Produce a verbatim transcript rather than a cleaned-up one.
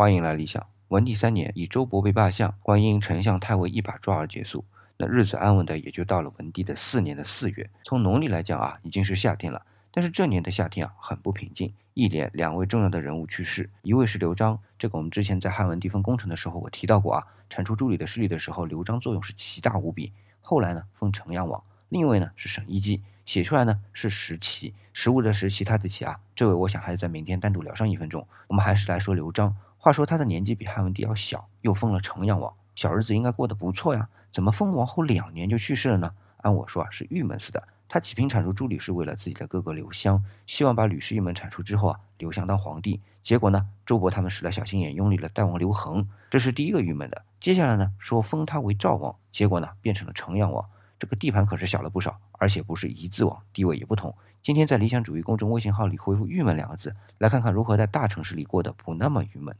花迎来理想。文帝三年，以周勃被罢相，观因丞相太尉一把抓而结束。那日子安稳的也就到了文帝的四年的四月。从农历来讲啊，已经是夏天了。但是这年的夏天啊，很不平静，一连两位重要的人物去世，一位是刘璋，这个我们之前在汉文帝分功臣的时候我提到过啊，铲除诸李的势力的时候，刘璋作用是奇大无比，后来呢封城阳王。另一位呢是沈一基，写出来呢是石岐，食物的石，其他的岐啊，这位我想还是在明天单独聊上一分钟。我们还是来说刘璋，话说他的年纪比汉文帝要小，又封了城阳王，小日子应该过得不错呀，怎么封王后两年就去世了呢？按我说啊，是郁闷死的。他起兵铲除诸李是为了自己的哥哥刘襄，希望把吕氏一门铲除之后啊，刘襄当皇帝。结果呢，周勃他们使了小心眼，拥立了代王刘恒，这是第一个郁闷的。接下来呢，说封他为赵王，结果呢变成了城阳王，这个地盘可是小了不少，而且不是一字王，地位也不同。今天在理想主义公众微信号里回复"郁闷"两个字，来看看如何在大城市里过得不那么郁闷。